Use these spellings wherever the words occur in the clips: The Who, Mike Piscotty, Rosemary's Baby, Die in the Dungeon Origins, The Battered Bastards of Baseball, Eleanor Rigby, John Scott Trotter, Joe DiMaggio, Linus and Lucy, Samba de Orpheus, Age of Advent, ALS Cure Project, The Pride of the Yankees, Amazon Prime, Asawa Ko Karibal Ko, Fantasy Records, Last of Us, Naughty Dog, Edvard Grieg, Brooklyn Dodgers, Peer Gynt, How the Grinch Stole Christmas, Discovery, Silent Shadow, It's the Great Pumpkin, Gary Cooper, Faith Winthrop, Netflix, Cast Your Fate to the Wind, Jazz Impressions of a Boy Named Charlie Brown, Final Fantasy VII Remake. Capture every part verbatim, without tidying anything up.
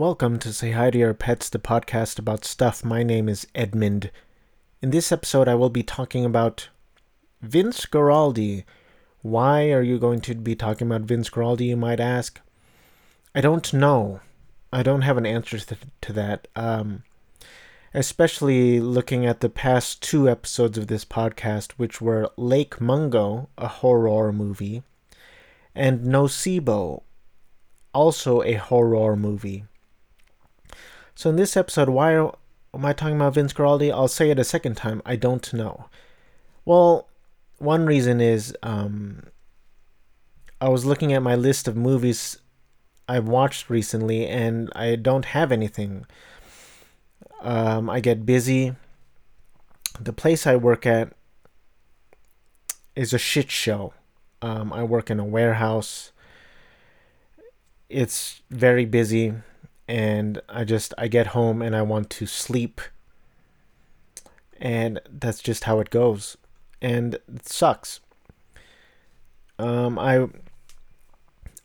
Welcome to Say Hi to Your Pets, the podcast about stuff. My name is Edmund. In this episode, I will be talking about Vince Guaraldi. Why are you going to be talking about Vince Guaraldi, you might ask? I don't know. I don't have an answer to that. Um, especially looking at the past two episodes of this podcast, which were Lake Mungo, a horror movie, and Nocebo, also a horror movie. So in this episode, why are, am I talking about Vince Guaraldi? I'll say it a second time. I don't know. Well, one reason is um, I was looking at my list of movies I've watched recently, and I don't have anything. Um, I get busy. The place I work at is a shit show. Um, I work in a warehouse. It's very busy, and I just, I get home and I want to sleep. And that's just how it goes. And it sucks. Um, I,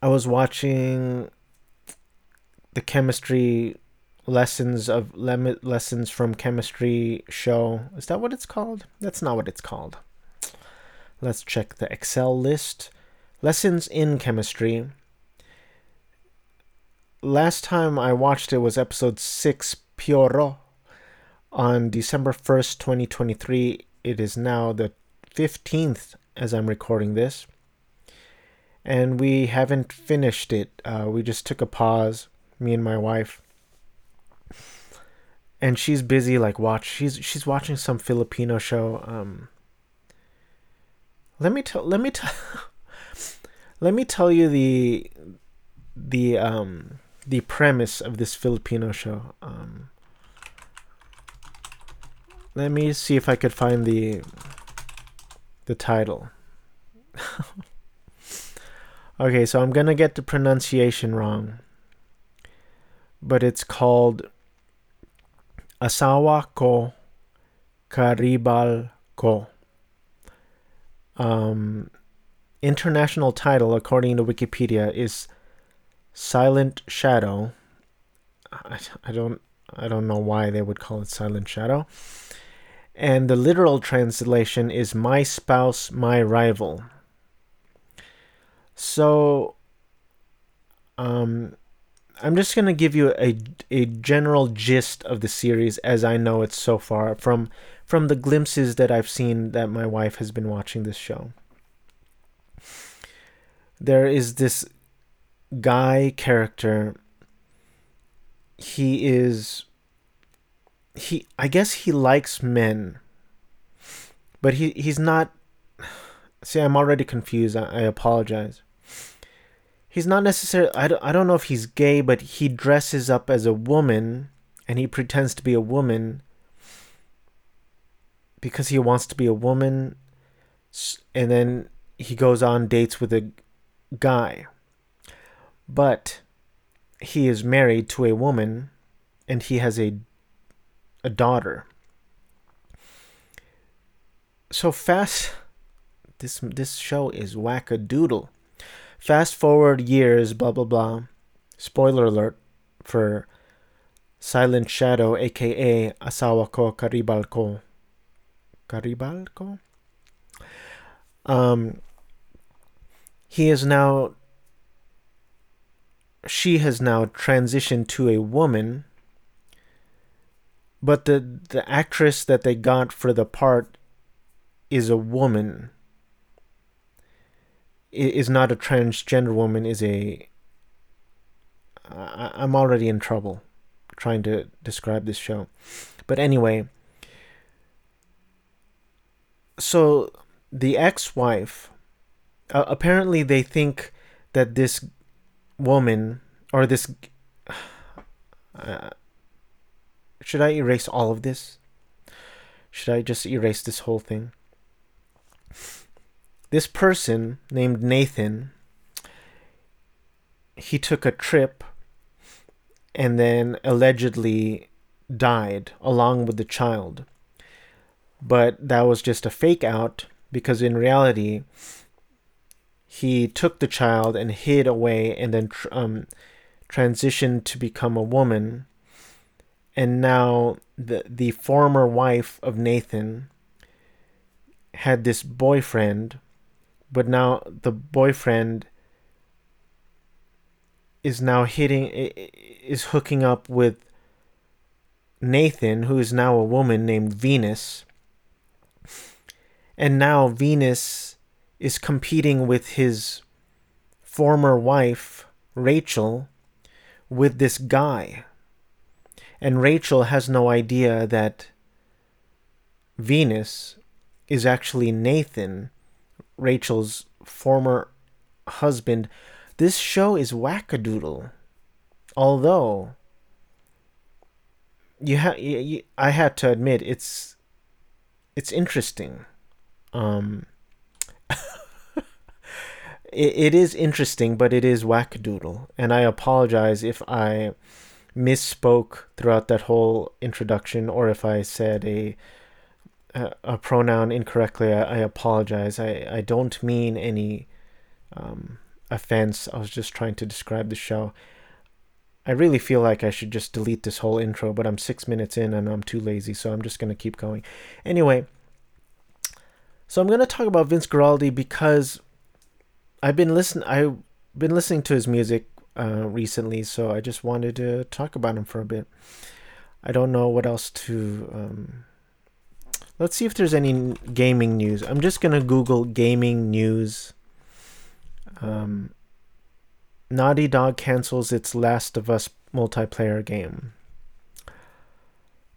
I was watching the chemistry lessons of lem- lessons from chemistry show. Is that what it's called? That's not what it's called. Let's check the Excel list. Lessons in Chemistry. Last time I watched it was episode six, Pioro, on December first, twenty twenty-three. It is now the fifteenth as I'm recording this. And we haven't finished it. Uh, we just took a pause, me and my wife. And she's busy, like, watch. She's she's watching some Filipino show. Um, let me tell. Let me tell. Let me tell you the the um. the premise of this Filipino show. Um, let me see if I could find the the title. Okay, so I'm going to get the pronunciation wrong. But it's called Asawa Ko Karibal Ko. Um, international title, according to Wikipedia, is Silent Shadow. I, I don't I don't know why they would call it Silent Shadow. And the literal translation is My Spouse, My Rival. So um, I'm just going to give you a, a general gist of the series as I know it so far from from the glimpses that I've seen that my wife has been watching this show. There is this guy character. He is he I guess he likes men, but he he's not see I'm already confused. I, I apologize. He's not necessarily I don't, I don't know if he's gay, but he dresses up as a woman and he pretends to be a woman because he wants to be a woman, and then he goes on dates with a guy. But he is married to a woman, and he has a a daughter. So fast, this this show is whack-a-doodle. Fast forward years, blah blah blah. Spoiler alert for Silent Shadow, aka Asawa Ko Karibal Ko. Karibal Ko? Um, he is now. She has now transitioned to a woman, but the the actress that they got for the part is a woman. It is not a transgender woman. Is a. I, I'm already in trouble trying to describe this show, but anyway. So the ex-wife, uh, apparently they think that this woman, or this uh, should I erase all of this? Should I just erase this whole thing? This person named Nathan, he took a trip and then allegedly died along with the child. But that was just a fake out, because in reality he took the child and hid away and then um, transitioned to become a woman, and now the the former wife of Nathan had this boyfriend, but now the boyfriend is now hitting is hooking up with Nathan, who is now a woman named Venus. And now Venus is competing with his former wife, Rachel, with this guy. And Rachel has no idea that Venus is actually Nathan, Rachel's former husband. This show is wackadoodle. Although, you ha- you, you, I had to admit, it's it's interesting. Um, it, it is interesting, but it is wackadoodle. And I apologize if I misspoke throughout that whole introduction, or if I said a a, a pronoun incorrectly. I, I apologize. I, I don't mean any um, offense. I was just trying to describe the show. I really feel like I should just delete this whole intro, but I'm six minutes in and I'm too lazy, so I'm just going to keep going. Anyway, so I'm going to talk about Vince Guaraldi because I've been listen I've been listening to his music uh, recently, so I just wanted to talk about him for a bit. I don't know what else to... Um... Let's see if there's any gaming news. I'm just going to Google gaming news. Um... Naughty Dog cancels its Last of Us multiplayer game.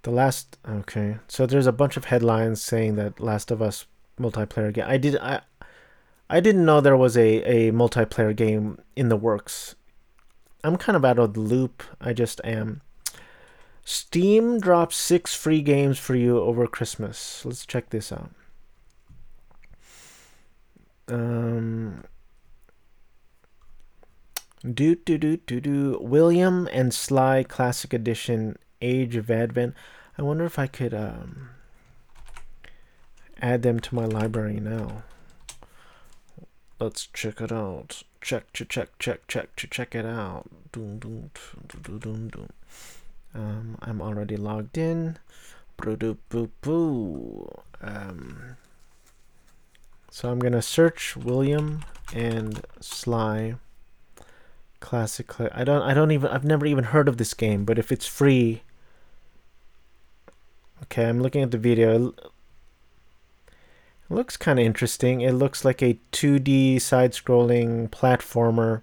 The last... Okay. So there's a bunch of headlines saying that Last of Us multiplayer game... I, did, I, I didn't know there was a, a multiplayer game in the works. I'm kind of out of the loop. I just am. Steam drops six free games for you over Christmas. Let's check this out. Um... Do do do do do William and Sly Classic Edition, Age of Advent. I wonder if I could um, add them to my library now. Let's check it out. Check check check check check check check it out. Doom doom doom doom doom. Um, I'm already logged in. Boo doo boo boo. Um. So I'm gonna search William and Sly Classic. I don't I don't even I've never even heard of this game, but if it's free... Okay, I'm looking at the video. It looks kind of interesting. It looks like a two D side-scrolling platformer,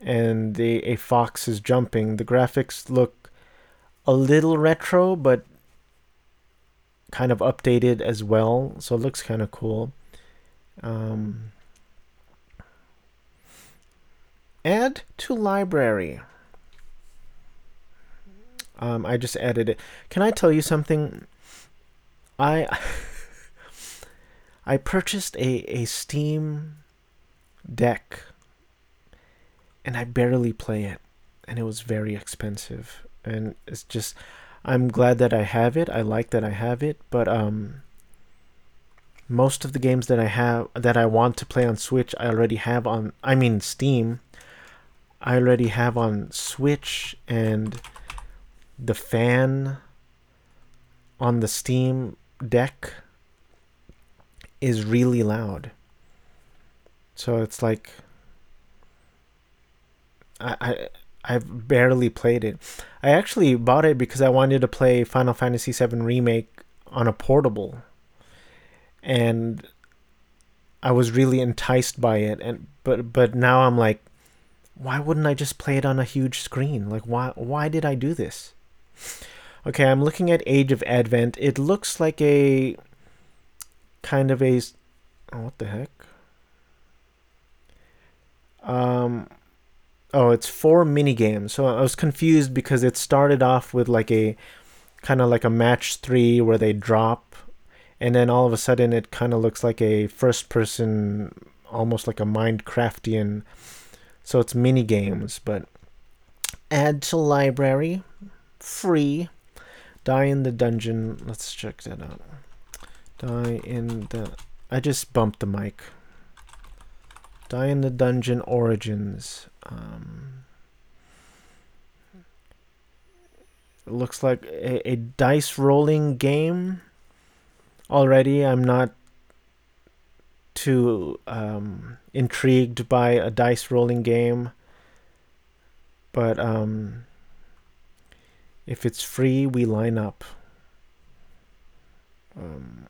and the, a fox is jumping. The graphics look a little retro, but kind of updated as well, so it looks kind of cool. Um... Add to library. Um, I just added it. Can I tell you something? I I purchased a, a Steam Deck, and I barely play it, and it was very expensive. And it's just, I'm glad that I have it. I like that I have it, but um, most of the games that I have that I want to play on Switch, I already have on. I mean Steam. I already have on Switch, and the fan on the Steam Deck is really loud. So it's like I, I I've barely played it. I actually bought it because I wanted to play Final Fantasy seven Remake on a portable, and I was really enticed by it. And but but now I'm like, why wouldn't I just play it on a huge screen? Like, why why did I do this? Okay, I'm looking at Age of Advent. It looks like a kind of a... Oh, what the heck? Um, oh, it's four minigames. So I was confused because it started off with like a kind of like a match three where they drop. And then all of a sudden it kind of looks like a first person, almost like a Minecraftian... So it's mini games, but add to library, free, Die in the Dungeon. Let's check that out. Die in the... I just bumped the mic. Die in the Dungeon Origins. Um, It looks like a, a dice rolling game. Already, I'm not too um, intrigued by a dice rolling game. But um, if it's free, we line up. Um,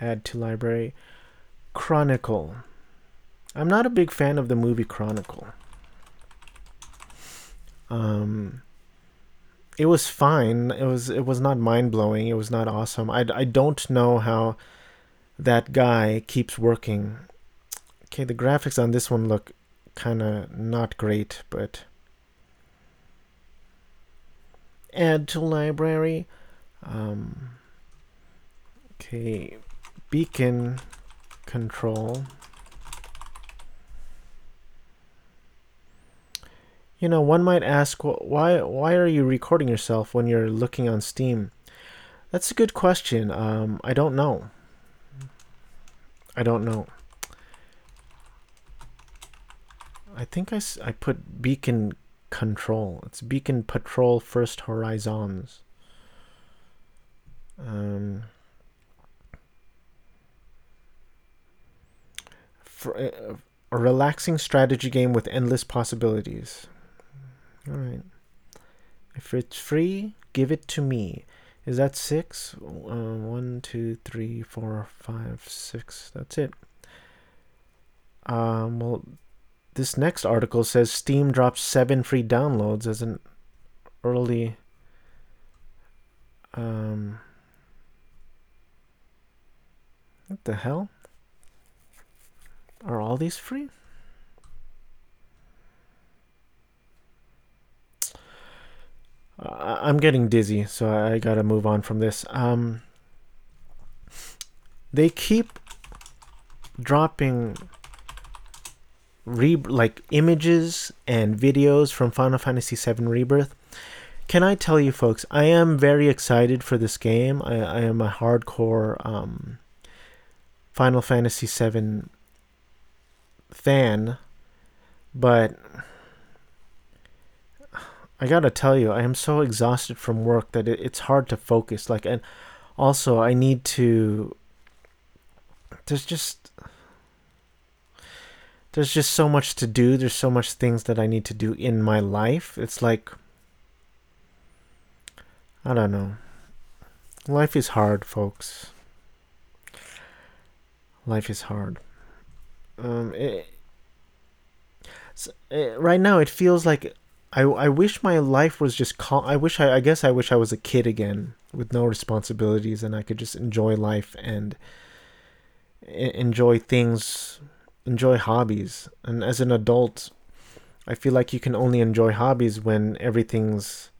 add to library. Chronicle. I'm not a big fan of the movie Chronicle. Um, it was fine. It was it was not mind-blowing. It was not awesome. I, I don't know how that guy keeps working. Okay, the graphics on this one look kind of not great, but... Add to library. Um, okay, Beacon Control. You know, one might ask, why why are you recording yourself when you're looking on Steam? That's a good question. Um, I don't know. I don't know. I think I, I put Beacon Control. It's Beacon Patrol: First Horizons. Um, for, uh, a relaxing strategy game with endless possibilities. All right. If it's free, give it to me. Is that six? Uh, one, two, three, four, five, six. That's it. Um, well, this next article says Steam drops seven free downloads as an early... Um, what the hell? Are all these free? I'm getting dizzy, so I gotta move on from this. Um, they keep dropping re like images and videos from Final Fantasy seven Rebirth. Can I tell you, folks? I am very excited for this game. I, I am a hardcore um, Final Fantasy seven fan, but I gotta tell you, I am so exhausted from work that it, it's hard to focus. Like, and also I need to, there's just there's just so much to do. There's so much things that I need to do in my life. It's like, I don't know. Life is hard, folks. Life is hard. Um, it, it, right now it feels like I, I wish my life was just calm. I wish I, I guess I wish I was a kid again with no responsibilities, and I could just enjoy life and enjoy things, enjoy hobbies. And as an adult, I feel like you can only enjoy hobbies when everything's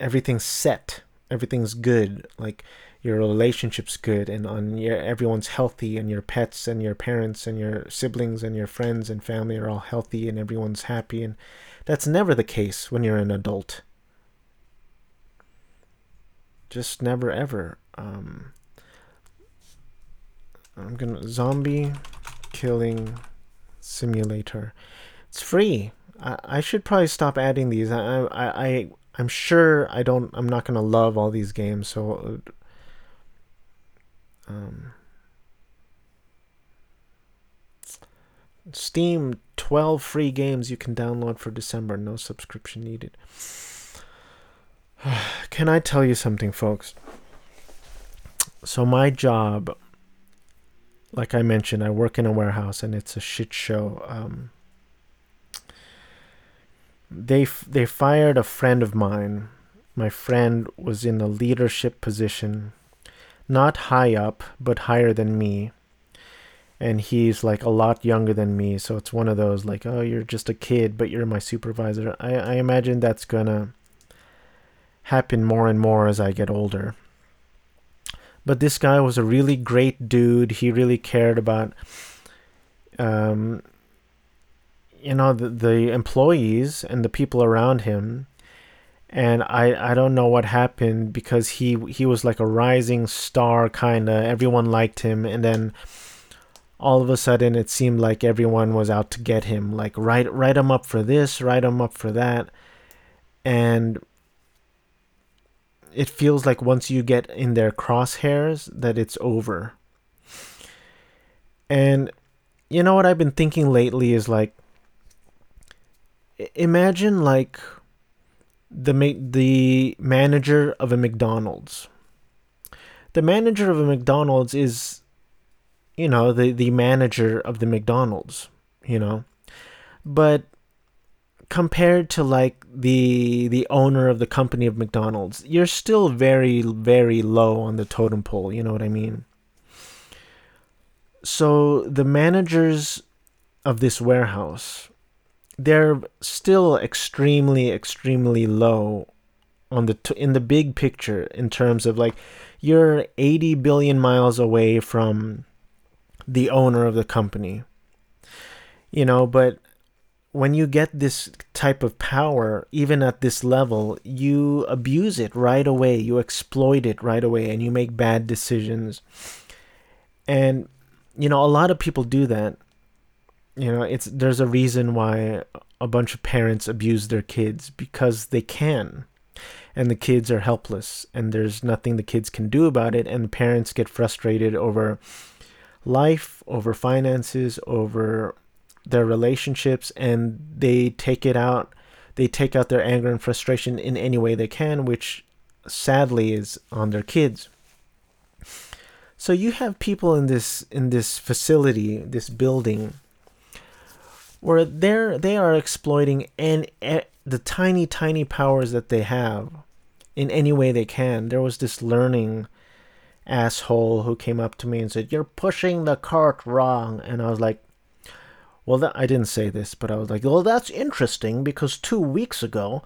everything's set, everything's good. Like, your relationship's good, and on your, everyone's healthy, and your pets and your parents and your siblings and your friends and family are all healthy, and everyone's happy. And that's never the case when you're an adult. Just never, ever. Um, I'm gonna zombie killing simulator. It's free. I, I should probably stop adding these. I, I, I, I'm sure I don't. I'm not gonna love all these games. So. Um, Steam, twelve free games you can download for December. No subscription needed. Can I tell you something, folks? So my job, like I mentioned, I work in a warehouse, and it's a shit show. Um, they f they fired a friend of mine. My friend was in a leadership position. Not high up, but higher than me. And he's like a lot younger than me. So it's one of those like, oh, you're just a kid, but you're my supervisor. I, I imagine that's going to happen more and more as I get older. But this guy was a really great dude. He really cared about, um, you know, the, the employees and the people around him. And I, I don't know what happened, because he he was like a rising star, kind of. Everyone liked him. And then all of a sudden, it seemed like everyone was out to get him. Like, write, write him up for this, write him up for that. And it feels like once you get in their crosshairs that it's over. And you know what I've been thinking lately is like, imagine like the ma- the manager of a McDonald's. The manager of a McDonald's is, you know, the, the manager of the McDonald's, you know. But compared to like the the owner of the company of McDonald's, you're still very, very low on the totem pole, you know what I mean? So the managers of this warehouse, they're still extremely, extremely low on the t- in the big picture in terms of like, you're eighty billion miles away from the owner of the company, you know. But when you get this type of power, even at this level, you abuse it right away. You exploit it right away, and you make bad decisions. And, you know, a lot of people do that. You know, it's there's a reason why a bunch of parents abuse their kids, because they can. And the kids are helpless, and there's nothing the kids can do about it. And the parents get frustrated over life, over finances, over their relationships, and they take it out they take out their anger and frustration in any way they can, which sadly is on their kids. So you have people in this in this facility, this building, where they're they are exploiting and the tiny tiny powers that they have in any way they can. There was this learning asshole who came up to me and said, "You're pushing the cart wrong," and I was like, Well, that, I didn't say this, but I was like, well, that's interesting, because two weeks ago,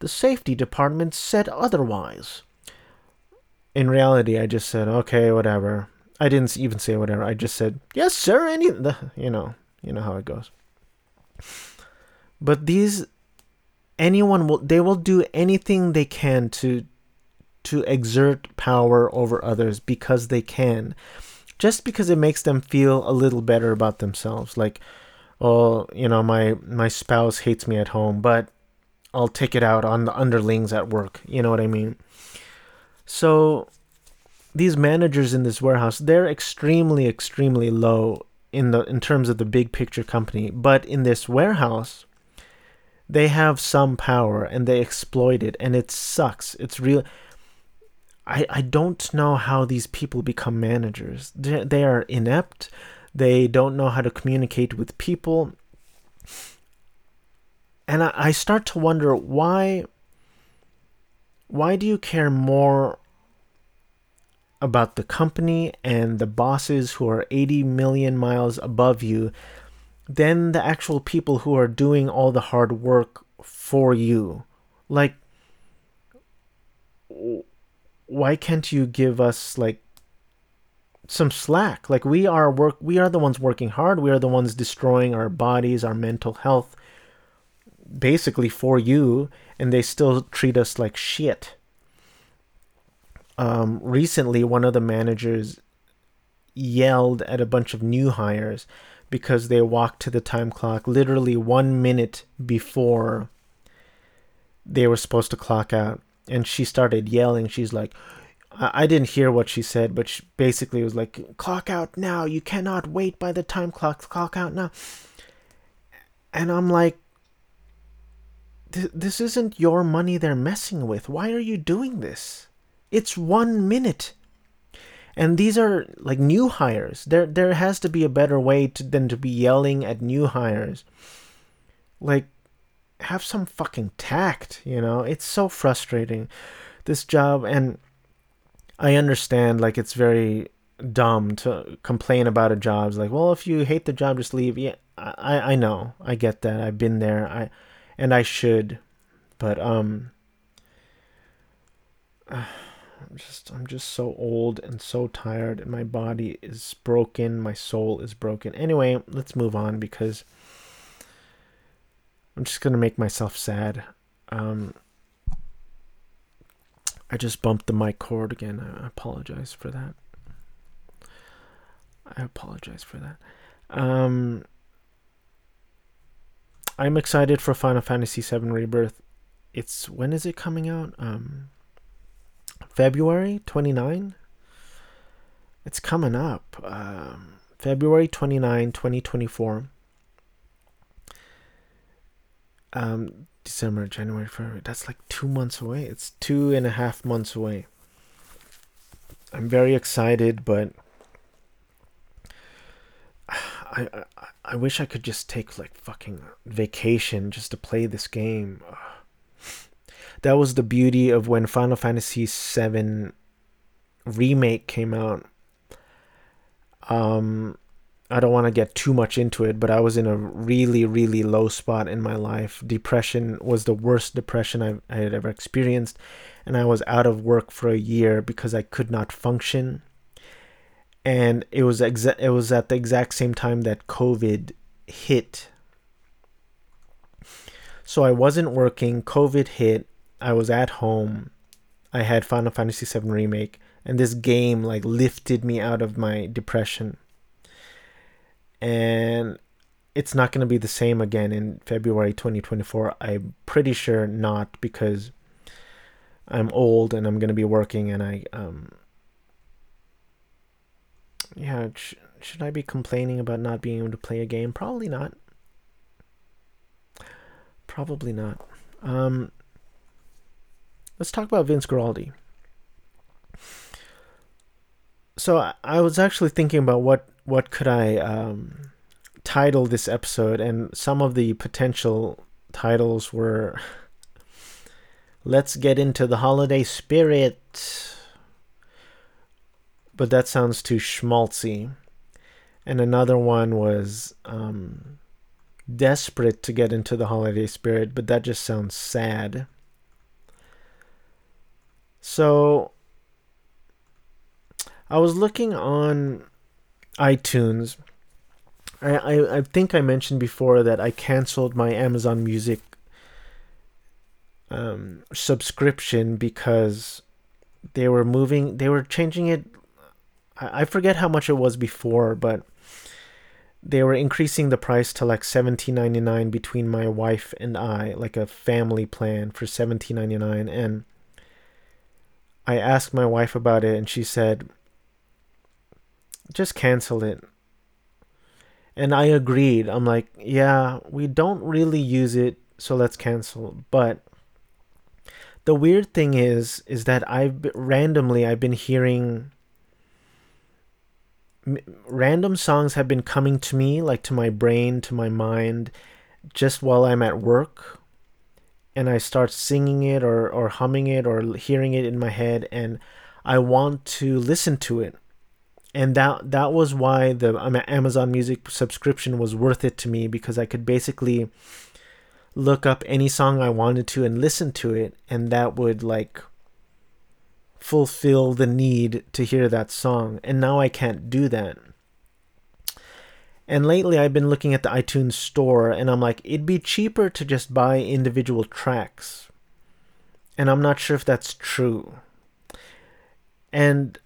the safety department said otherwise. In reality, I just said, okay, whatever. I didn't even say whatever. I just said, yes, sir, any, the, you know, you know how it goes. But these, anyone will, they will do anything they can to, to exert power over others, because they can, just because it makes them feel a little better about themselves. Like, oh, you know, my, my spouse hates me at home, but I'll take it out on the underlings at work. You know what I mean? So these managers in this warehouse, they're extremely, extremely low in the in terms of the big picture company. But in this warehouse, they have some power, and they exploit it, and it sucks. It's real. I, I don't know how these people become managers. They, they are inept. They don't know how to communicate with people. And I, I start to wonder, why why do you care more about the company and the bosses who are eighty million miles above you than the actual people who are doing all the hard work for you? Like, why can't you give us like some slack? Like, we are work we are the ones working hard. We are the ones destroying our bodies, our mental health, basically for you, and they still treat us like shit. Um, recently, one of the managers yelled at a bunch of new hires because they walked to the time clock literally one minute before they were supposed to clock out. And she started yelling. She's like, I didn't hear what she said, but she basically was like, clock out now. You cannot wait by the time clock. Clock out now. And I'm like, this, this isn't your money they're messing with. Why are you doing this? It's one minute. And these are like new hires. There there has to be a better way to, than to be yelling at new hires. Like, have some fucking tact, you know. It's so frustrating, this job. And I understand, like, it's very dumb to complain about a job. It's like, well, if you hate the job, just leave. Yeah, I I know, I get that. I've been there. I and I should, but um, I'm just I'm just so old and so tired, and my body is broken. My soul is broken. Anyway, let's move on, because I'm just going to make myself sad. Um, I just bumped the mic cord again. I apologize for that. I apologize for that. Um, I'm excited for Final Fantasy seven Rebirth. it's, when is it coming out? Um, February twenty-ninth? It's coming up. Um, February twenty-ninth, twenty twenty-four. Um, December, January, February. That's like two months away. It's two and a half months away. I'm very excited, but I, I I wish I could just take like fucking vacation just to play this game. That was the beauty of when Final Fantasy seven Remake came out. Um, I don't want to get too much into it, but I was in a really, really low spot in my life. Depression was the worst depression I've, I had ever experienced. And I was out of work for a year because I could not function. And it was exa- it was at the exact same time that COVID hit. So I wasn't working. COVID hit. I was at home. I had Final Fantasy seven Remake. And this game like lifted me out of my depression. And it's not going to be the same again in February twenty twenty-four. I'm pretty sure not, because I'm old and I'm going to be working, and I... um. Yeah, sh- should I be complaining about not being able to play a game? Probably not. Probably not. Um, let's talk about Vince Guaraldi. So I, I was actually thinking about what, what could I um, title this episode, and some of the potential titles were Let's Get Into the Holiday Spirit... But that sounds too schmaltzy. And another one was um, Desperate to Get Into the Holiday Spirit, but that just sounds sad. So I was looking on iTunes. I, I, I think I mentioned before that I canceled my Amazon Music um, subscription because they were moving, they were changing it. I forget how much it was before, but they were increasing the price to like seventeen ninety-nine between my wife and I, like a family plan for seventeen ninety-nine. And I asked my wife about it, and she said, just cancel it. And I agreed. I'm like, yeah, we don't really use it, so let's cancel. But the weird thing is, is that I've randomly, I've been hearing... random songs have been coming to me, like to my brain, to my mind, just while I'm at work, and I start singing it or, or humming it or hearing it in my head, and I want to listen to it. And that that was why the Amazon Music subscription was worth it to me, because I could basically look up any song I wanted to and listen to it, and that would like fulfill the need to hear that song. And now I can't do that. And lately I've been looking at the iTunes store, and I'm like, it'd be cheaper to just buy individual tracks. And I'm not sure if that's true. And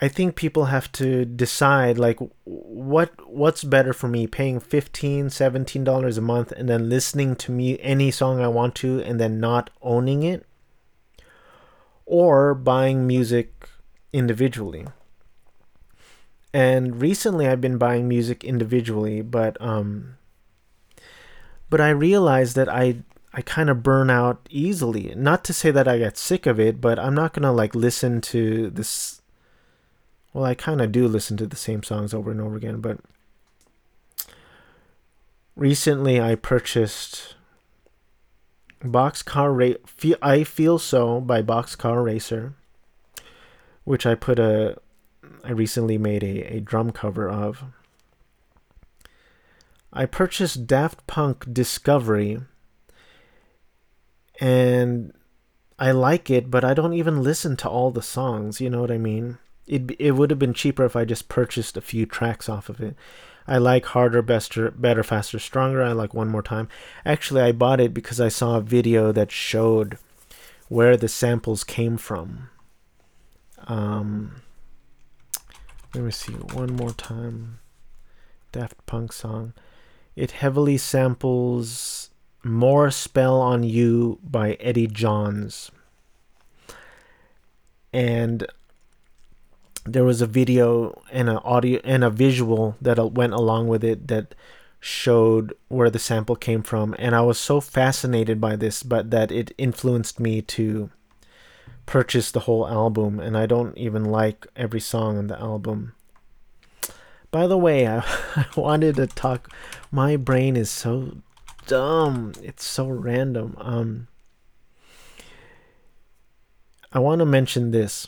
I think people have to decide, like, what what's better for me, paying fifteen dollars, seventeen dollars a month and then listening to me any song I want to and then not owning it, or buying music individually. And recently I've been buying music individually, but um but I realized that I I kind of burn out easily. Not to say that I get sick of it, but I'm not going to like listen to this. Well, I kind of do listen to the same songs over and over again, but recently I purchased Boxcar Ra- Fe- I Feel So by Boxcar Racer, which I put a I recently made a, a drum cover of. I purchased Daft Punk Discovery, and I like it, but I don't even listen to all the songs, you know what I mean? It it would have been cheaper if I just purchased a few tracks off of it. I like Harder, Bester, Better, Faster, Stronger. I like One More Time. Actually, I bought it because I saw a video that showed where the samples came from. Um, let me see. One More Time. Daft Punk song. It heavily samples More Spell on You by Eddie Johns. And there was a video and an audio and a visual that went along with it that showed where the sample came from. And I was so fascinated by this, but that it influenced me to purchase the whole album. And I don't even like every song on the album. By the way, I, I wanted to talk. My brain is so dumb. It's so random. Um, I want to mention this.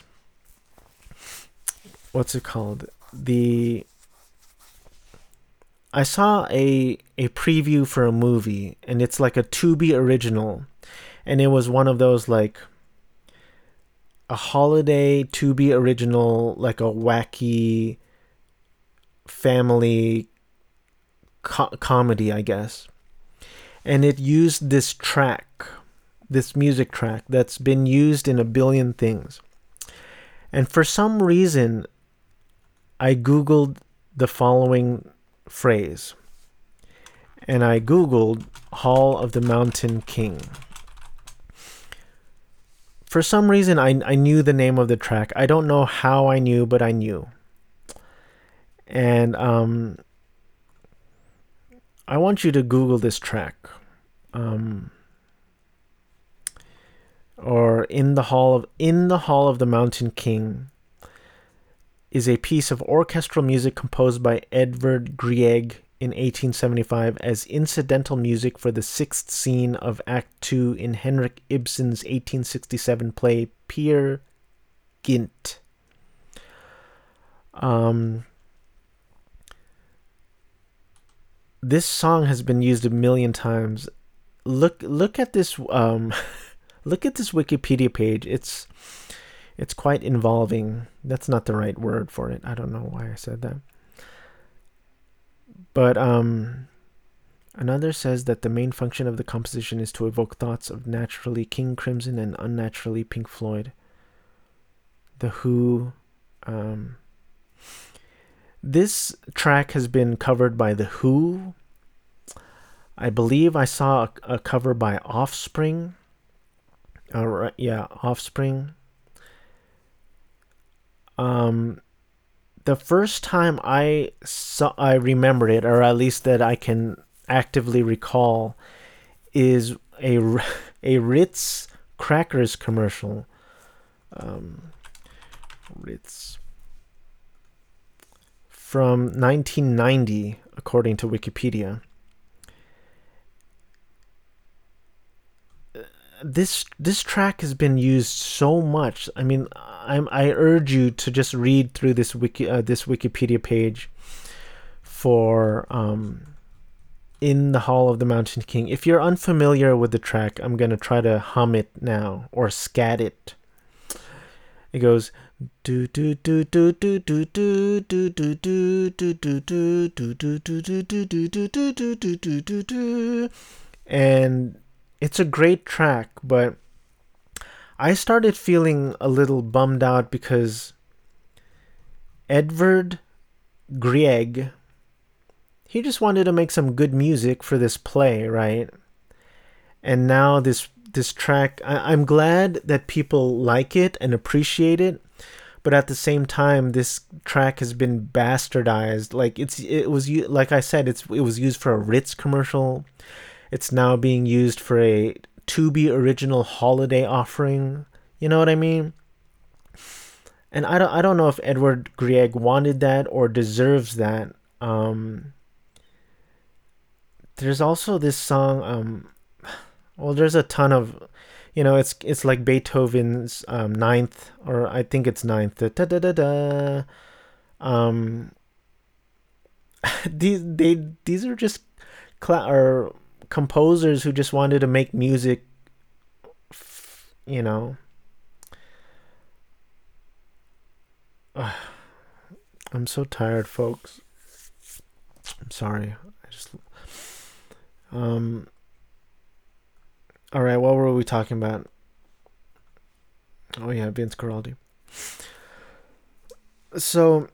What's it called? The I saw a a preview for a movie, and it's like a Tubi original, and it was one of those like a holiday Tubi original, like a wacky family co- comedy, I guess. And it used this track, this music track that's been used in a billion things. And for some reason, I Googled the following phrase. And I Googled Hall of the Mountain King. For some reason, I, I knew the name of the track. I don't know how I knew, but I knew. And um, I want you to Google this track. Um, or in the hall of in the Hall of the Mountain King is a piece of orchestral music composed by Edvard Grieg in eighteen seventy-five as incidental music for the sixth scene of Act Two in Henrik Ibsen's eighteen sixty-seven play Peer Gynt. Um, this song has been used a million times. Look, look at this. Um, Look at this Wikipedia page. It's it's quite involving. That's not the right word for it. I don't know why I said that. But um, another says that the main function of the composition is to evoke thoughts of naturally King Crimson and unnaturally Pink Floyd. The Who. Um, this track has been covered by The Who. I believe I saw a, a cover by Offspring. All right, yeah, Offspring. Um, the first time I saw, I remembered it, or at least that I can actively recall, is a a Ritz crackers commercial. Um, Ritz from nineteen ninety, according to Wikipedia. This this track has been used so much. I mean, I'm I urge you to just read through this wiki uh, this Wikipedia page for um, In the Hall of the Mountain King. If you're unfamiliar with the track, I'm gonna try to hum it now or scat it. It goes do do do do do do do do do do do do do do do do and it's a great track, but I started feeling a little bummed out because Edvard Grieg, he just wanted to make some good music for this play, right? And now this this track, I, I'm glad that people like it and appreciate it, but at the same time, this track has been bastardized. Like it's it was like I said, it's it was used for a Ritz commercial. It's now being used for a Tubi original holiday offering. You know what I mean? And I don't, I don't know if Edvard Grieg wanted that or deserves that. Um, there's also this song. Um, well, there's a ton of, you know, it's it's like Beethoven's um, ninth, or I think it's ninth. Da da da da. da. Um, these they these are just cla- or. composers who just wanted to make music, you know. Ugh. I'm so tired, folks. I'm sorry. I just. Um. All right, what were we talking about? Oh yeah, Vince Guaraldi. So.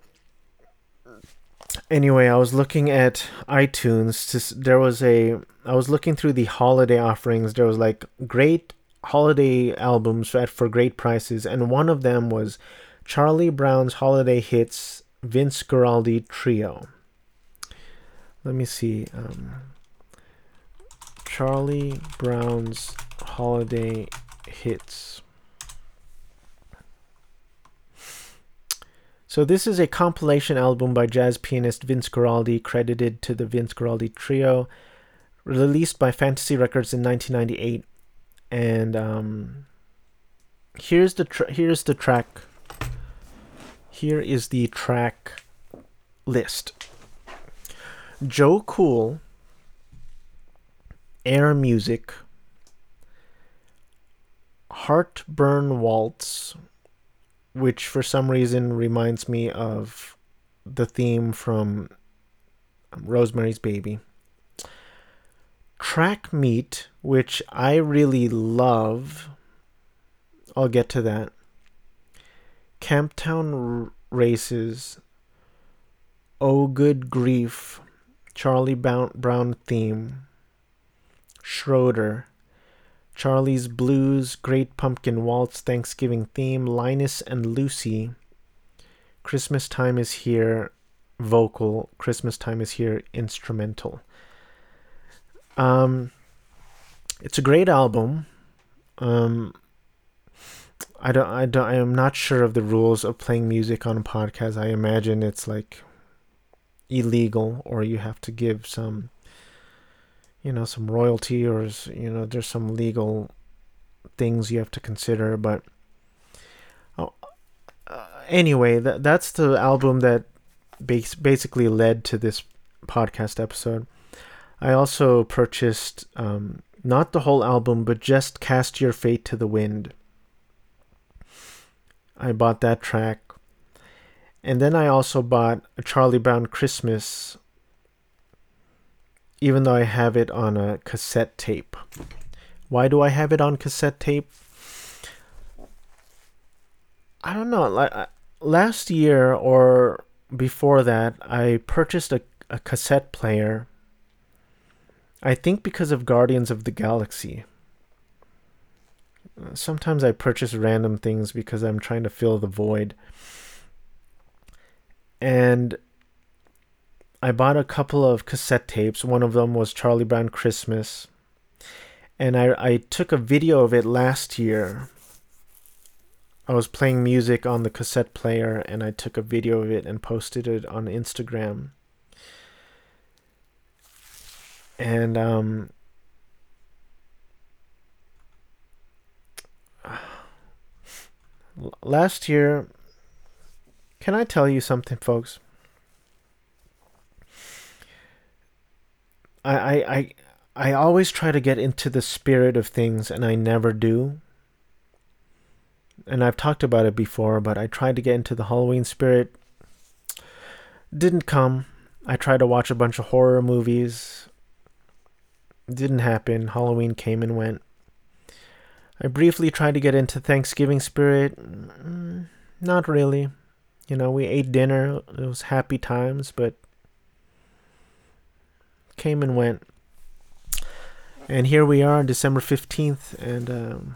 Anyway, I was looking at iTunes. To, there was a... I was looking through the holiday offerings. There was like great holiday albums at for great prices. And one of them was Charlie Brown's Holiday Hits, Vince Guaraldi Trio. Let me see. Um, Charlie Brown's Holiday Hits. So this is a compilation album by jazz pianist Vince Guaraldi, credited to the Vince Guaraldi Trio, released by Fantasy Records in nineteen ninety-eight. And um, here's the tr- here's the track. Here is the track list. Joe Cool, Air Music, Heartburn Waltz, which for some reason reminds me of the theme from Rosemary's Baby. Track Meet, which I really love. I'll get to that. Camptown Races, Oh Good Grief, Charlie Brown Theme, Schroeder, Charlie's Blues, Great Pumpkin Waltz, Thanksgiving Theme, Linus and Lucy, Christmas Time Is Here, Vocal, Christmas Time Is Here, Instrumental. Um, it's a great album. Um, I don't, I don't, I am not sure of the rules of playing music on a podcast. I imagine it's like illegal, or you have to give some, you know, some royalty, or, you know, there's some legal things you have to consider. But oh, uh, anyway, that that's the album that bas- basically led to this podcast episode. I also purchased um, not the whole album, but just Cast Your Fate to the Wind. I bought that track. And then I also bought a Charlie Brown Christmas, even though I have it on a cassette tape. Why do I have it on cassette tape? I don't know. Last year or before that, I purchased a, a cassette player. I think because of Guardians of the Galaxy. Sometimes I purchase random things because I'm trying to fill the void. And I bought a couple of cassette tapes. One of them was Charlie Brown Christmas. And I, I took a video of it last year. I was playing music on the cassette player, and I took a video of it and posted it on Instagram. And um, last year, can I tell you something, folks? I, I I always try to get into the spirit of things, and I never do. And I've talked about it before, but I tried to get into the Halloween spirit. Didn't come. I tried to watch a bunch of horror movies. Didn't happen. Halloween came and went. I briefly tried to get into Thanksgiving spirit. Not really. You know, we ate dinner. It was happy times, but came and went. And here we are, December fifteenth, and um,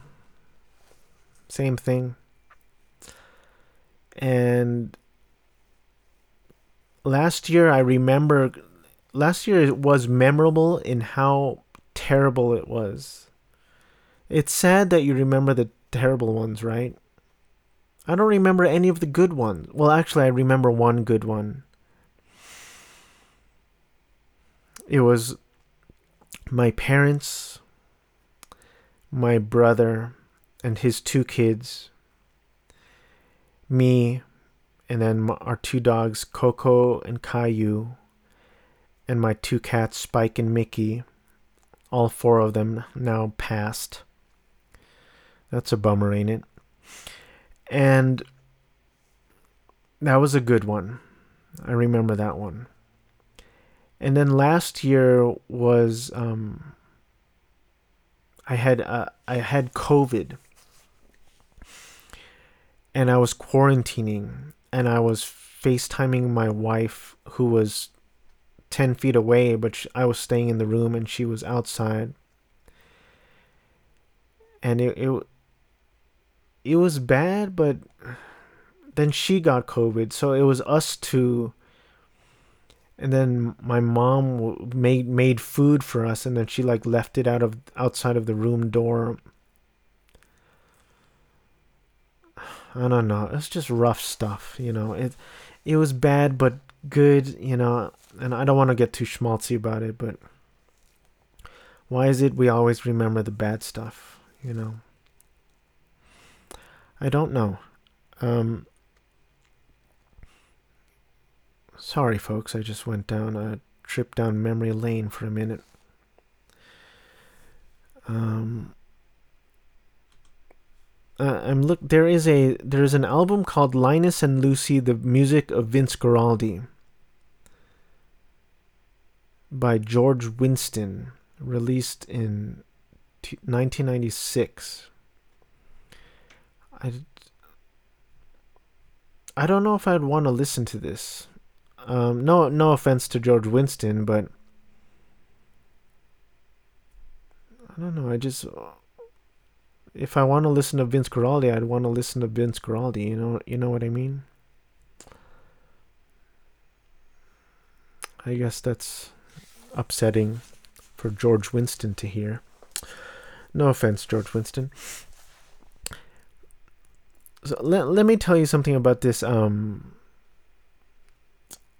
same thing. And last year, I remember, last year it was memorable in how terrible it was. It's sad that you remember the terrible ones, right? I don't remember any of the good ones. Well, actually, I remember one good one. It was my parents, my brother, and his two kids, me, and then our two dogs, Coco and Caillou, and my two cats, Spike and Mickey. All four of them now passed. That's a bummer, ain't it? And that was a good one. I remember that one. And then last year was um, I had uh, I had COVID, and I was quarantining, and I was FaceTiming my wife, who was ten feet away, but I was staying in the room and she was outside. And it, it, it was bad, but then she got COVID. So it was us two. And then my mom made made food for us, and then she like left it out of outside of the room door. I don't know. It's just rough stuff, you know. It it was bad but good, you know. And I don't want to get too schmaltzy about it, but why is it we always remember the bad stuff, you know? I don't know. Um. Sorry, folks, I just went down a trip down memory lane for a minute. Um, uh, I'm look. There is a there is an album called Linus and Lucy: The Music of Vince Guaraldi by George Winston, released in t- nineteen ninety-six. I I don't know if I'd want to listen to this. Um, no, no offense to George Winston, but I don't know. I just, if I want to listen to Vince Guaraldi, I'd want to listen to Vince Guaraldi. You know, you know what I mean. I guess that's upsetting for George Winston to hear. No offense, George Winston. So let let me tell you something about this. Um.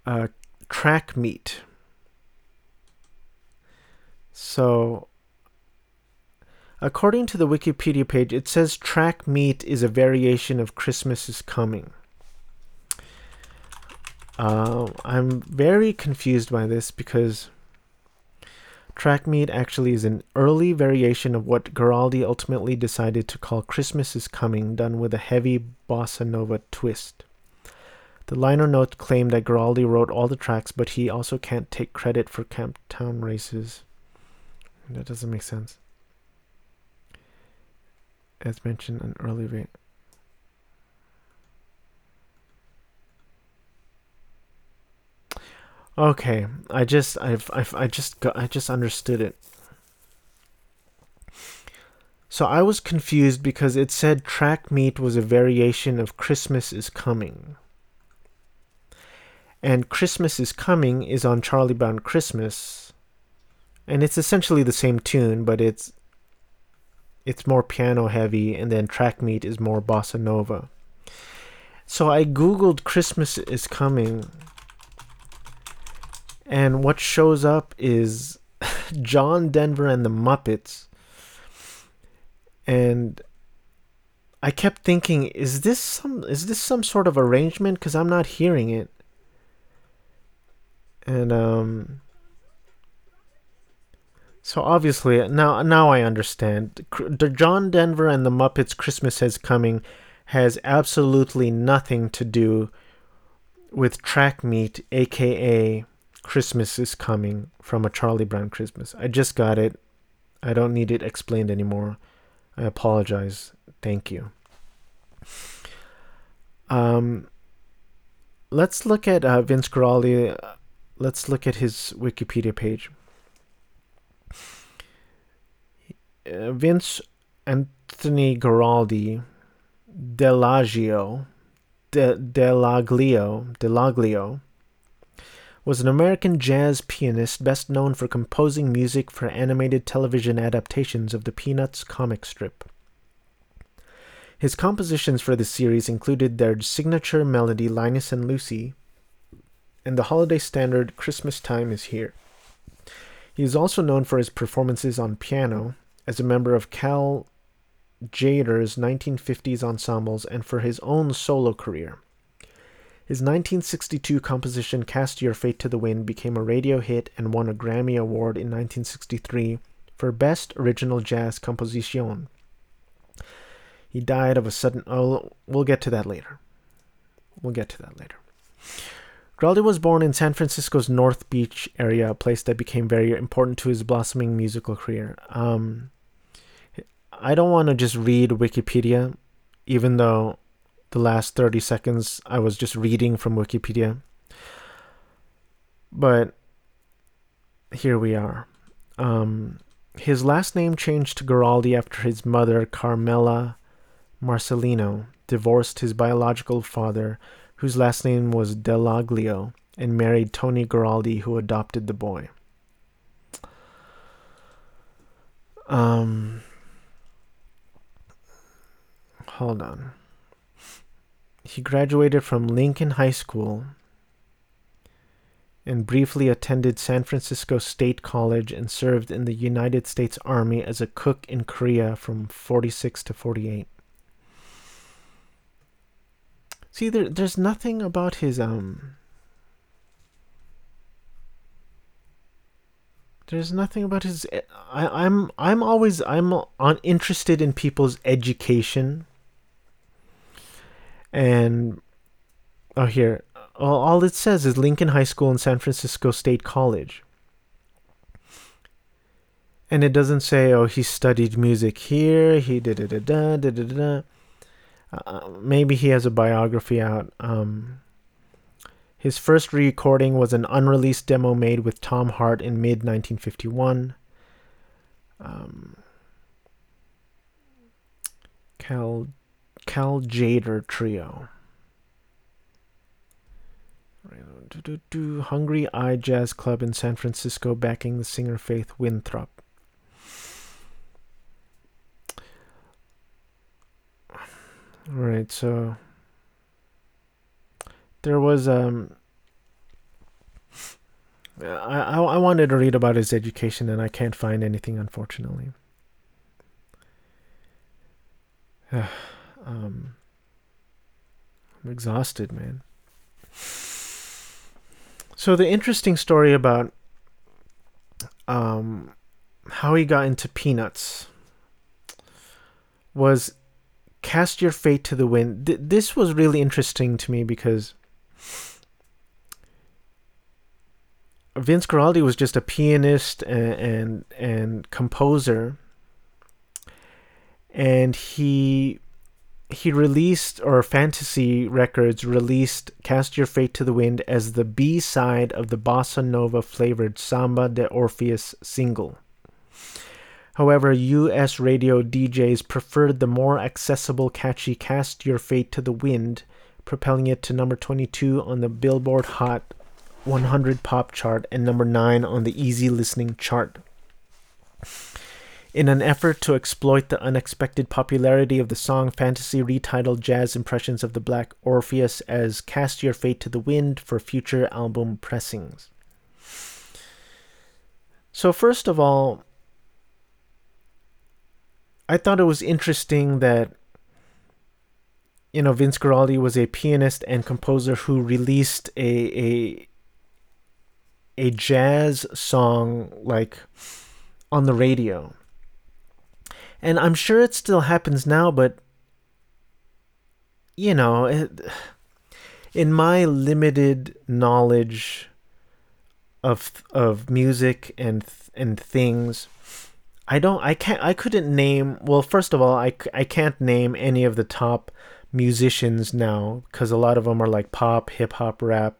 Uh, track meet. So, according to the Wikipedia page, it says track meet is a variation of Christmas is Coming. Uh, I'm very confused by this because track meet actually is an early variation of what Guaraldi ultimately decided to call Christmas is Coming, done with a heavy bossa nova twist. The liner notes claim that Guaraldi wrote all the tracks, but he also can't take credit for Camptown Races. That doesn't make sense. As mentioned in early va- Okay, I just, I've, I've, I just, got, I just understood it. So I was confused because it said track meet was a variation of Christmas is Coming. And Christmas is Coming is on Charlie Brown Christmas, and it's essentially the same tune, but it's it's more piano heavy, and then track meet is more bossa nova. So I googled Christmas is Coming, and what shows up is John Denver and the Muppets, and I kept thinking, is this some is this some sort of arrangement? Because I'm not hearing it. And um, so obviously now now I understand. The John Denver and the Muppets Christmas is Coming has absolutely nothing to do with track meet, aka Christmas is Coming from A Charlie Brown Christmas. I just got it. I don't need it explained anymore. I apologize. Thank you. Um, let's look at uh, Vince Guaraldi. Let's look at his Wikipedia page. Uh, Vince Anthony Guaraldi Dell'Aglio, De, Dell'Aglio, Dell'Aglio was an American jazz pianist best known for composing music for animated television adaptations of the Peanuts comic strip. His compositions for the series included their signature melody Linus and Lucy, and the holiday standard Christmas Time is Here. He is also known for his performances on piano, as a member of Cal Jader's nineteen fifties ensembles, and for his own solo career. His nineteen sixty-two composition Cast Your Fate to the Wind became a radio hit and won a Grammy Award in nineteen sixty-three for Best Original Jazz Composition. He died of a sudden... Oh, we'll get to that later. We'll get to that later. Guaraldi was born in San Francisco's North Beach area, a place that became very important to his blossoming musical career. Um, I don't want to just read Wikipedia, even though the last thirty seconds I was just reading from Wikipedia. But here we are. Um, his last name changed to Guaraldi after his mother, Carmela Marcellino, divorced his biological father, whose last name was Dell'Aglio, and married Tony Guaraldi, who adopted the boy. Um, hold on. He graduated from Lincoln High School and briefly attended San Francisco State College and served in the United States Army as a cook in Korea from forty-six to forty-eight. See, there, there's nothing about his, um... There's nothing about his... I, I'm I'm always... I'm on, interested in people's education. And... Oh, here. All, all it says is Lincoln High School and San Francisco State College. And it doesn't say, oh, he studied music here. He da-da-da-da, da-da-da-da. Uh, maybe he has a biography out. Um... His first recording was an unreleased demo made with Tom Hart in mid nineteen fifty-one. Um, Cal, Cal Jader Trio. Hungry Eye Jazz Club in San Francisco, backing the singer Faith Winthrop. All right, so... There was, um, I, I I wanted to read about his education and I can't find anything, unfortunately. um, I'm exhausted, man. So the interesting story about, um, how he got into Peanuts was Cast Your Fate to the Wind. Th- this was really interesting to me because Vince Guaraldi was just a pianist and, and and composer, and he he released, or Fantasy Records released, Cast Your Fate to the Wind as the B-side of the bossa nova flavored Samba de Orpheus single. However, U S radio D Js preferred the more accessible, catchy Cast Your Fate to the Wind, propelling it to number twenty-two on the Billboard Hot one hundred pop chart and number nine on the easy listening chart. In an effort to exploit the unexpected popularity of the song, Fantasy retitled jazz impressions of the Black Orpheus as Cast Your Fate to the Wind for future album pressings. So first of all, I thought it was interesting that, you know, Vince Guaraldi was a pianist and composer who released a a a jazz song like on the radio. And I'm sure it still happens now, but you know, it, in my limited knowledge of of music and and things, I don't I can't I couldn't name, well, first of all, I, I can't name any of the top musicians now because a lot of them are like pop, hip-hop, rap.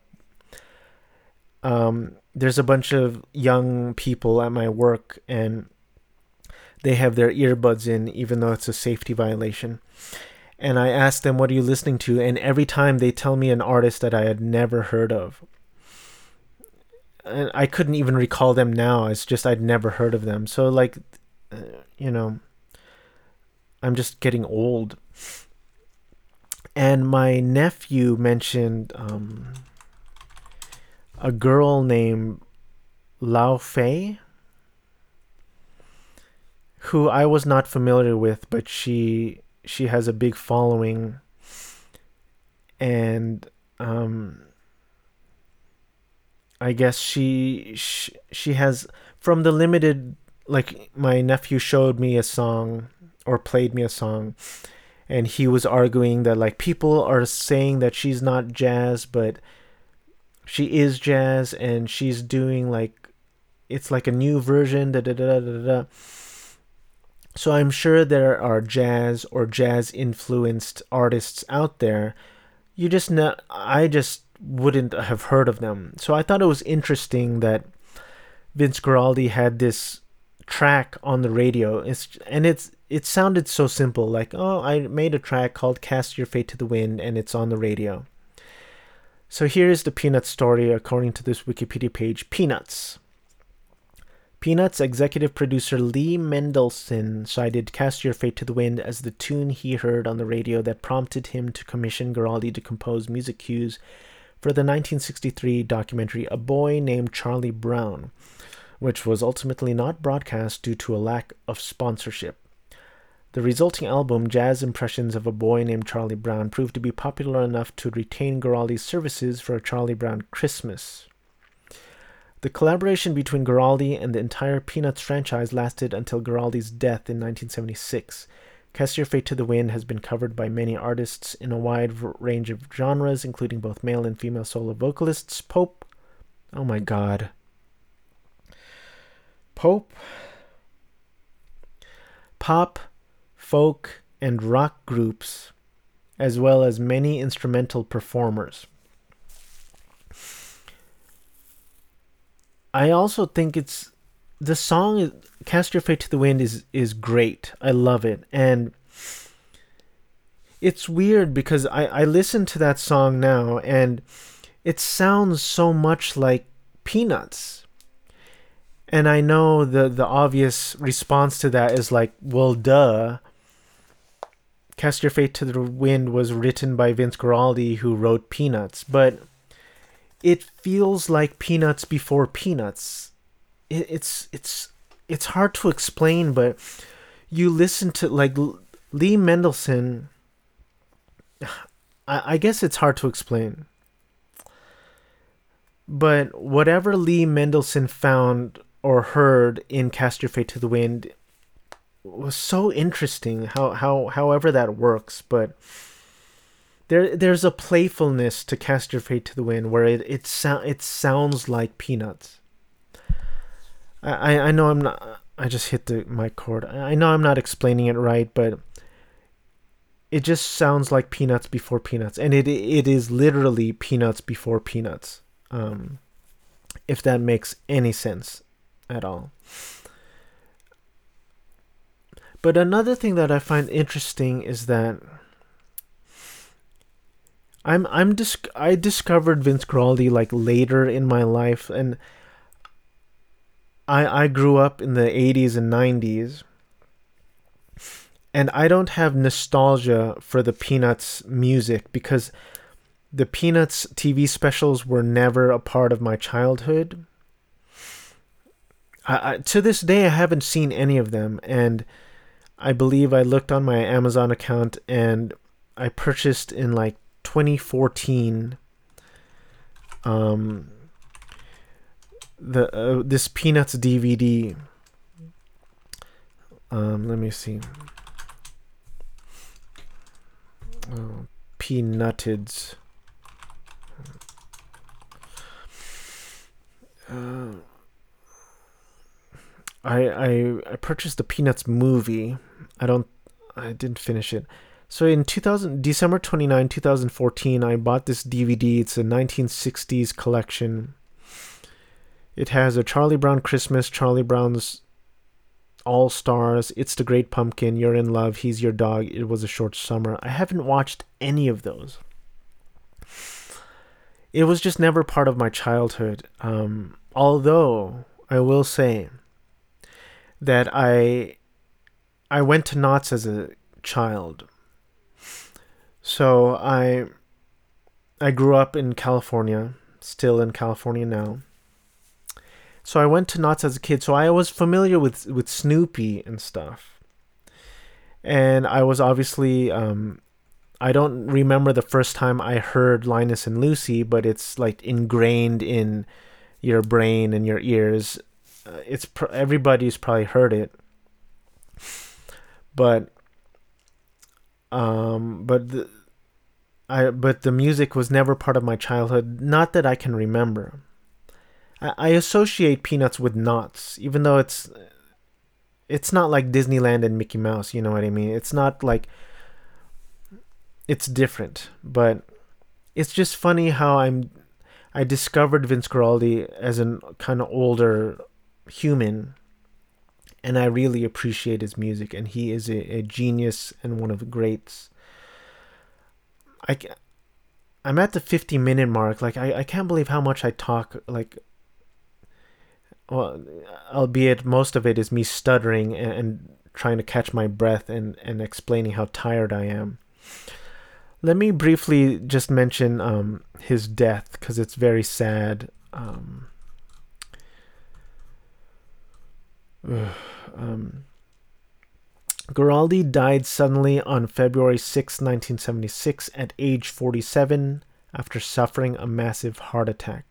Um, there's a bunch of young people at my work and they have their earbuds in even though it's a safety violation. And I ask them, what are you listening to? And every time they tell me an artist that I had never heard of. And I couldn't even recall them now. It's just I'd never heard of them. So like, uh, you know, I'm just getting old. And my nephew mentioned um, a girl named Lau Fei, who I was not familiar with, but she she has a big following, and um, I guess she, she she has, from the limited, like my nephew showed me a song or played me a song. And he was arguing that, like, people are saying that she's not jazz, but she is jazz, and she's doing, like, it's like a new version, da da da da da. So I'm sure there are jazz or jazz-influenced artists out there. You just know, I just wouldn't have heard of them. So I thought it was interesting that Vince Guaraldi had this track on the radio, it's, and it's it sounded so simple, like, oh, I made a track called Cast Your Fate to the Wind, and it's on the radio. So here is the Peanuts story according to this Wikipedia page. Peanuts. Peanuts executive producer Lee Mendelson cited Cast Your Fate to the Wind as the tune he heard on the radio that prompted him to commission Guaraldi to compose music cues for the nineteen sixty-three documentary A Boy Named Charlie Brown, which was ultimately not broadcast due to a lack of sponsorship. The resulting album, Jazz Impressions of a Boy Named Charlie Brown, proved to be popular enough to retain Guaraldi's services for A Charlie Brown Christmas. The collaboration between Guaraldi and the entire Peanuts franchise lasted until Guaraldi's death in nineteen seventy-six. Cast Your Fate to the Wind has been covered by many artists in a wide range of genres, including both male and female solo vocalists. Pope, oh my god, Pope, pop, folk, and rock groups, as well as many instrumental performers. I also think it's, the song Cast Your Fate to the Wind is, is great. I love it. And it's weird because I, I listen to that song now and it sounds so much like Peanuts. And I know the, the obvious response to that is like, well, duh. Cast Your Fate to the Wind was written by Vince Guaraldi, who wrote Peanuts. But it feels like Peanuts before Peanuts. It, it's it's it's hard to explain, but you listen to, like, Lee Mendelson. I, I guess it's hard to explain. But whatever Lee Mendelson found or heard in Cast Your Fate to the Wind was so interesting, how, how however that works, but There, there's a playfulness to Cast Your Fate to the Wind where it it, so, it sounds like Peanuts. I, I, I know I'm not... I just hit the mic cord. I know I'm not explaining it right, but it just sounds like Peanuts before Peanuts. And it it is literally Peanuts before Peanuts. Um, if that makes any sense at all. But another thing that I find interesting is that I'm I'm dis- I discovered Vince Guaraldi like later in my life, and I I grew up in the eighties and nineties, and I don't have nostalgia for the Peanuts music because the Peanuts T V specials were never a part of my childhood. I, I to this day I haven't seen any of them, and I believe I looked on my Amazon account and I purchased in like twenty fourteen um the uh, this Peanuts D V D. Um let me see. Oh, Peanutteds. Uh, I I I purchased the Peanuts movie. I don't I didn't finish it. So in two thousand, December twenty-ninth, two thousand fourteen, I bought this D V D. It's a nineteen sixties collection. It has A Charlie Brown Christmas, Charlie Brown's All Stars, It's the Great Pumpkin, You're in Love, He's Your Dog, It Was a Short Summer. I haven't watched any of those. It was just never part of my childhood. Um, although, I will say that I, I went to Knott's as a child. So I I grew up in California, still in California now. So I went to Knott's as a kid, so I was familiar with, with Snoopy and stuff. And I was obviously, um, I don't remember the first time I heard Linus and Lucy, but it's like ingrained in your brain and your ears. Uh, it's pr- everybody's probably heard it. But um, but the, I, but the music was never part of my childhood, not that I can remember. I, I associate Peanuts with Knott's, even though it's it's not like Disneyland and Mickey Mouse, you know what I mean? It's not like, it's different, but it's just funny how I'm I discovered Vince Guaraldi as an kind of older human, and I really appreciate his music, and he is a, a genius and one of the greats. I, I'm at the fifty minute mark. Like, I, I can't believe how much I talk, like, well, albeit most of it is me stuttering and, and trying to catch my breath and, and explaining how tired I am. Let me briefly just mention um, his death, because it's very sad. Um, ugh, um, Guaraldi died suddenly on February sixth, nineteen seventy-six, at age forty-seven, after suffering a massive heart attack.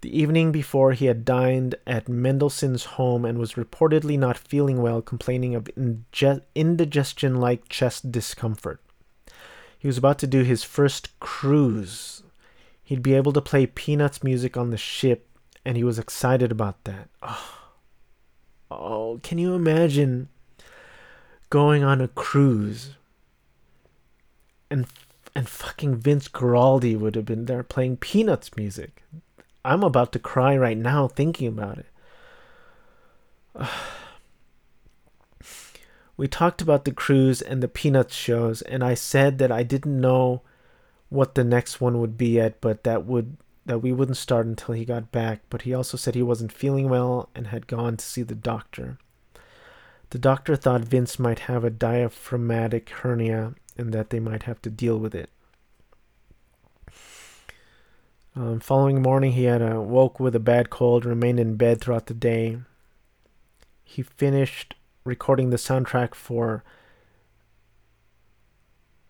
The evening before, he had dined at Mendelssohn's home and was reportedly not feeling well, complaining of inge- indigestion-like chest discomfort. He was about to do his first cruise. He'd be able to play Peanuts music on the ship, and he was excited about that. Oh, oh can you imagine going on a cruise? And, and fucking Vince Guaraldi would have been there playing Peanuts music. I'm about to cry right now thinking about it. Uh, we talked about the cruise and the Peanuts shows, and I said that I didn't know what the next one would be yet, but that would that we wouldn't start until he got back. But he also said he wasn't feeling well and had gone to see the doctor. The doctor thought Vince might have a diaphragmatic hernia and that they might have to deal with it. Um, following morning, he had uh, woke with a bad cold, remained in bed throughout the day. He finished recording the soundtrack for...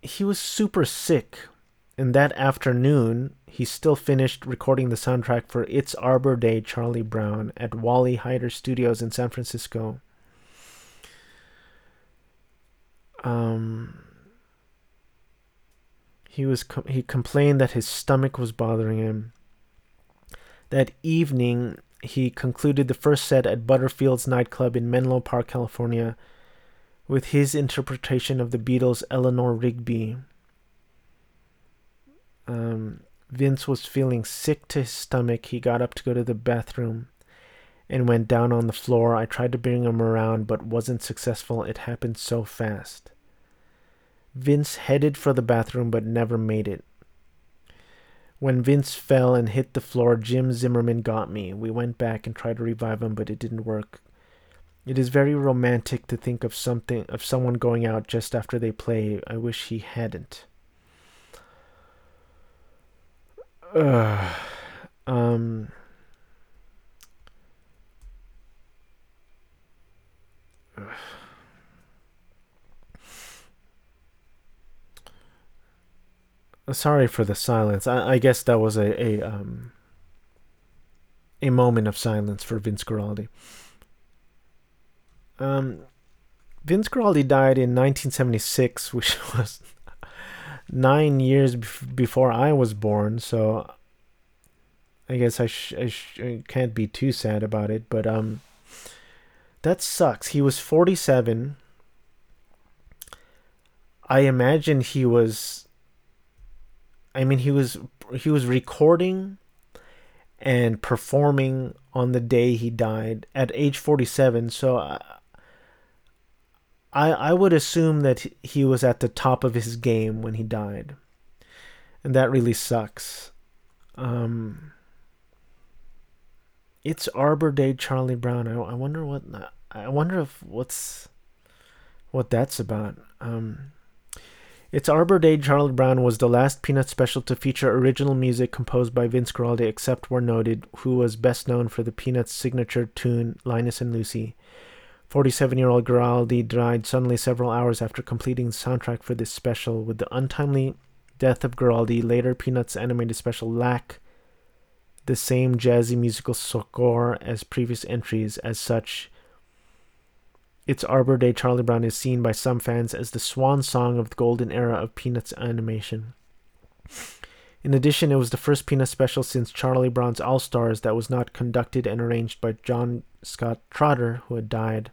He was super sick, and that afternoon, he still finished recording the soundtrack for It's Arbor Day, Charlie Brown, at Wally Hyder Studios in San Francisco. Um... He was com- he complained that his stomach was bothering him. That evening, he concluded the first set at Butterfield's nightclub in Menlo Park, California, with his interpretation of the Beatles' Eleanor Rigby. Um, Vince was feeling sick to his stomach. He got up to go to the bathroom and went down on the floor. I tried to bring him around, but wasn't successful. It happened so fast. Vince headed for the bathroom but never made it. When Vince fell and hit the floor, Jim Zimmerman got me. We went back and tried to revive him, but it didn't work. It is very romantic to think of something of someone going out just after they play. I wish he hadn't. Ugh. Um. Ugh. Sorry for the silence. I, I guess that was a a, um, a moment of silence for Vince Guaraldi. Um, Vince Guaraldi died in nineteen seventy-six, which was nine years bef- before I was born. So I guess I, sh- I, sh- I can't be too sad about it. But um, that sucks. He was forty-seven. I imagine he was. I mean, he was he was recording and performing on the day he died at age forty-seven. So I I would assume that he was at the top of his game when he died, and that really sucks. Um, It's Arbor Day, Charlie Brown. I, I wonder what I wonder if what's what that's about. Um, It's Arbor Day, Charlie Brown was the last Peanuts special to feature original music composed by Vince Guaraldi, except where noted, who was best known for the Peanuts' signature tune, Linus and Lucy. forty-seven-year-old Guaraldi died suddenly several hours after completing the soundtrack for this special. With the untimely death of Guaraldi, later Peanuts' animated special lack the same jazzy musical score as previous entries. As such, It's Arbor Day, Charlie Brown is seen by some fans as the swan song of the golden era of Peanuts animation. In addition, it was the first Peanuts special since Charlie Brown's All-Stars that was not conducted and arranged by John Scott Trotter, who had died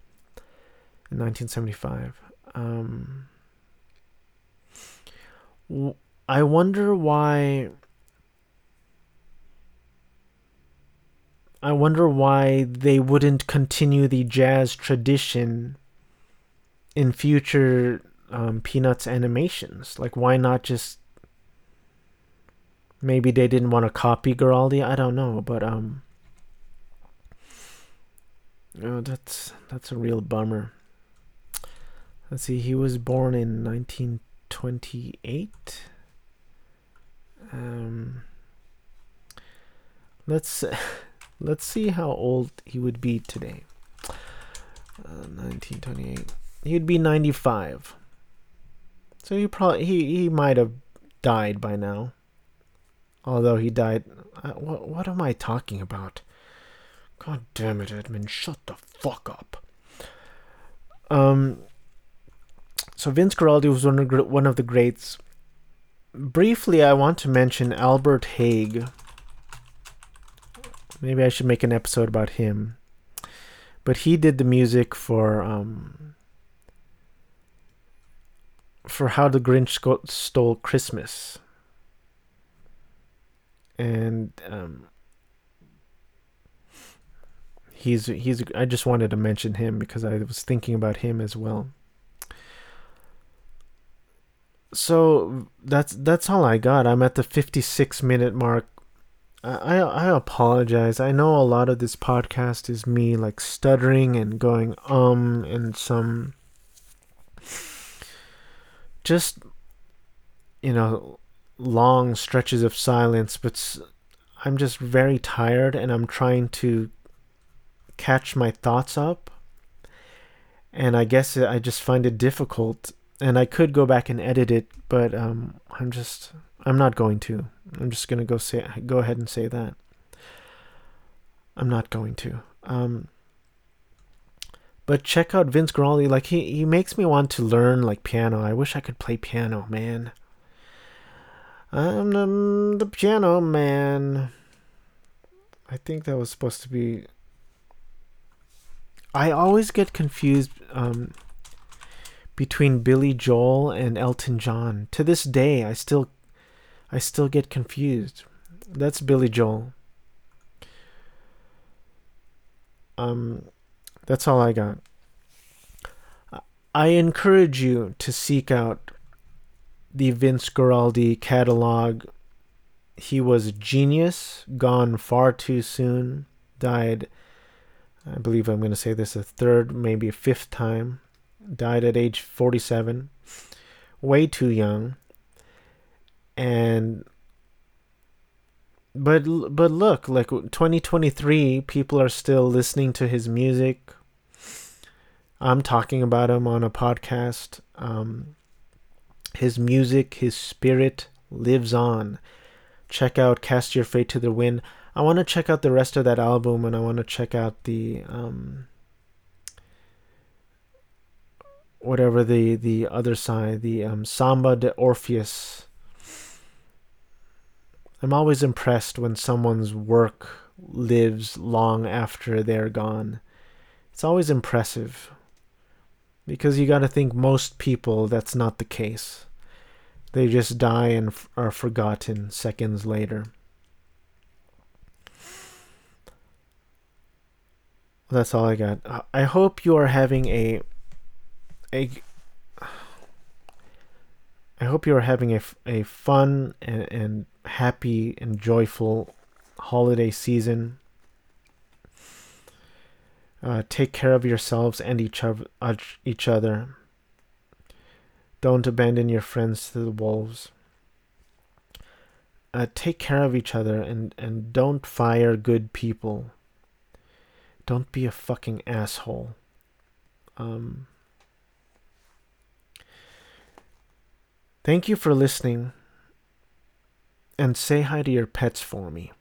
in nineteen seventy-five. Um, I wonder why... I wonder why they wouldn't continue the jazz tradition in future um, Peanuts animations. Like, why not just... Maybe they didn't want to copy Guaraldi. I don't know, but... um. Oh, that's that's a real bummer. Let's see, he was born in nineteen twenty-eight. Um, let's let's see how old he would be today. Uh, nineteen twenty-eight. He'd be ninety-five. So he probably he he might have died by now. Although he died, uh, what what am I talking about? God damn it, Edmund, shut the fuck up. Um, so Vince Guaraldi was one of, one of the greats. Briefly, I want to mention Albert Haig. Maybe I should make an episode about him. But he did the music for, um, for How the Grinch Stole Christmas. And, um... He's he's. I just wanted to mention him because I was thinking about him as well. So that's that's all I got. I'm at the fifty-six minute mark. I, I I apologize. I know a lot of this podcast is me like stuttering and going um and some. Just, you know, long stretches of silence. But I'm just very tired, and I'm trying to catch my thoughts up, and I guess I just find it difficult, and I could go back and edit it, but um, I'm just I'm not going to I'm just gonna go say go ahead and say that I'm not going to um, but check out Vince Guaraldi. Like, he, he makes me want to learn like piano. I wish I could play piano, man. I'm the, the piano man. I think that was supposed to be... I always get confused um, between Billy Joel and Elton John. To this day, I still, I still get confused. That's Billy Joel. Um, that's all I got. I encourage you to seek out the Vince Guaraldi catalog. He was a genius, gone far too soon, died... I believe I'm going to say this a third, maybe a fifth time. Died at age forty-seven. Way too young. And... But but look, like twenty twenty-three, people are still listening to his music. I'm talking about him on a podcast. Um, his music, his spirit lives on. Check out Cast Your Fate to the Wind. I want to check out the rest of that album, and I want to check out the um, whatever the the other side, the um, Samba de Orpheus. I'm always impressed when someone's work lives long after they're gone. It's always impressive, because you got to think most people, that's not the case. They just die and f- are forgotten seconds later. That's all I got. I hope you are having a, a I hope you are having a, a fun and, and happy and joyful holiday season. Uh, take care of yourselves and each of, uh, each other. Don't abandon your friends to the wolves. Uh, take care of each other and, and don't fire good people. Don't be a fucking asshole. Um, thank you for listening. And say hi to your pets for me.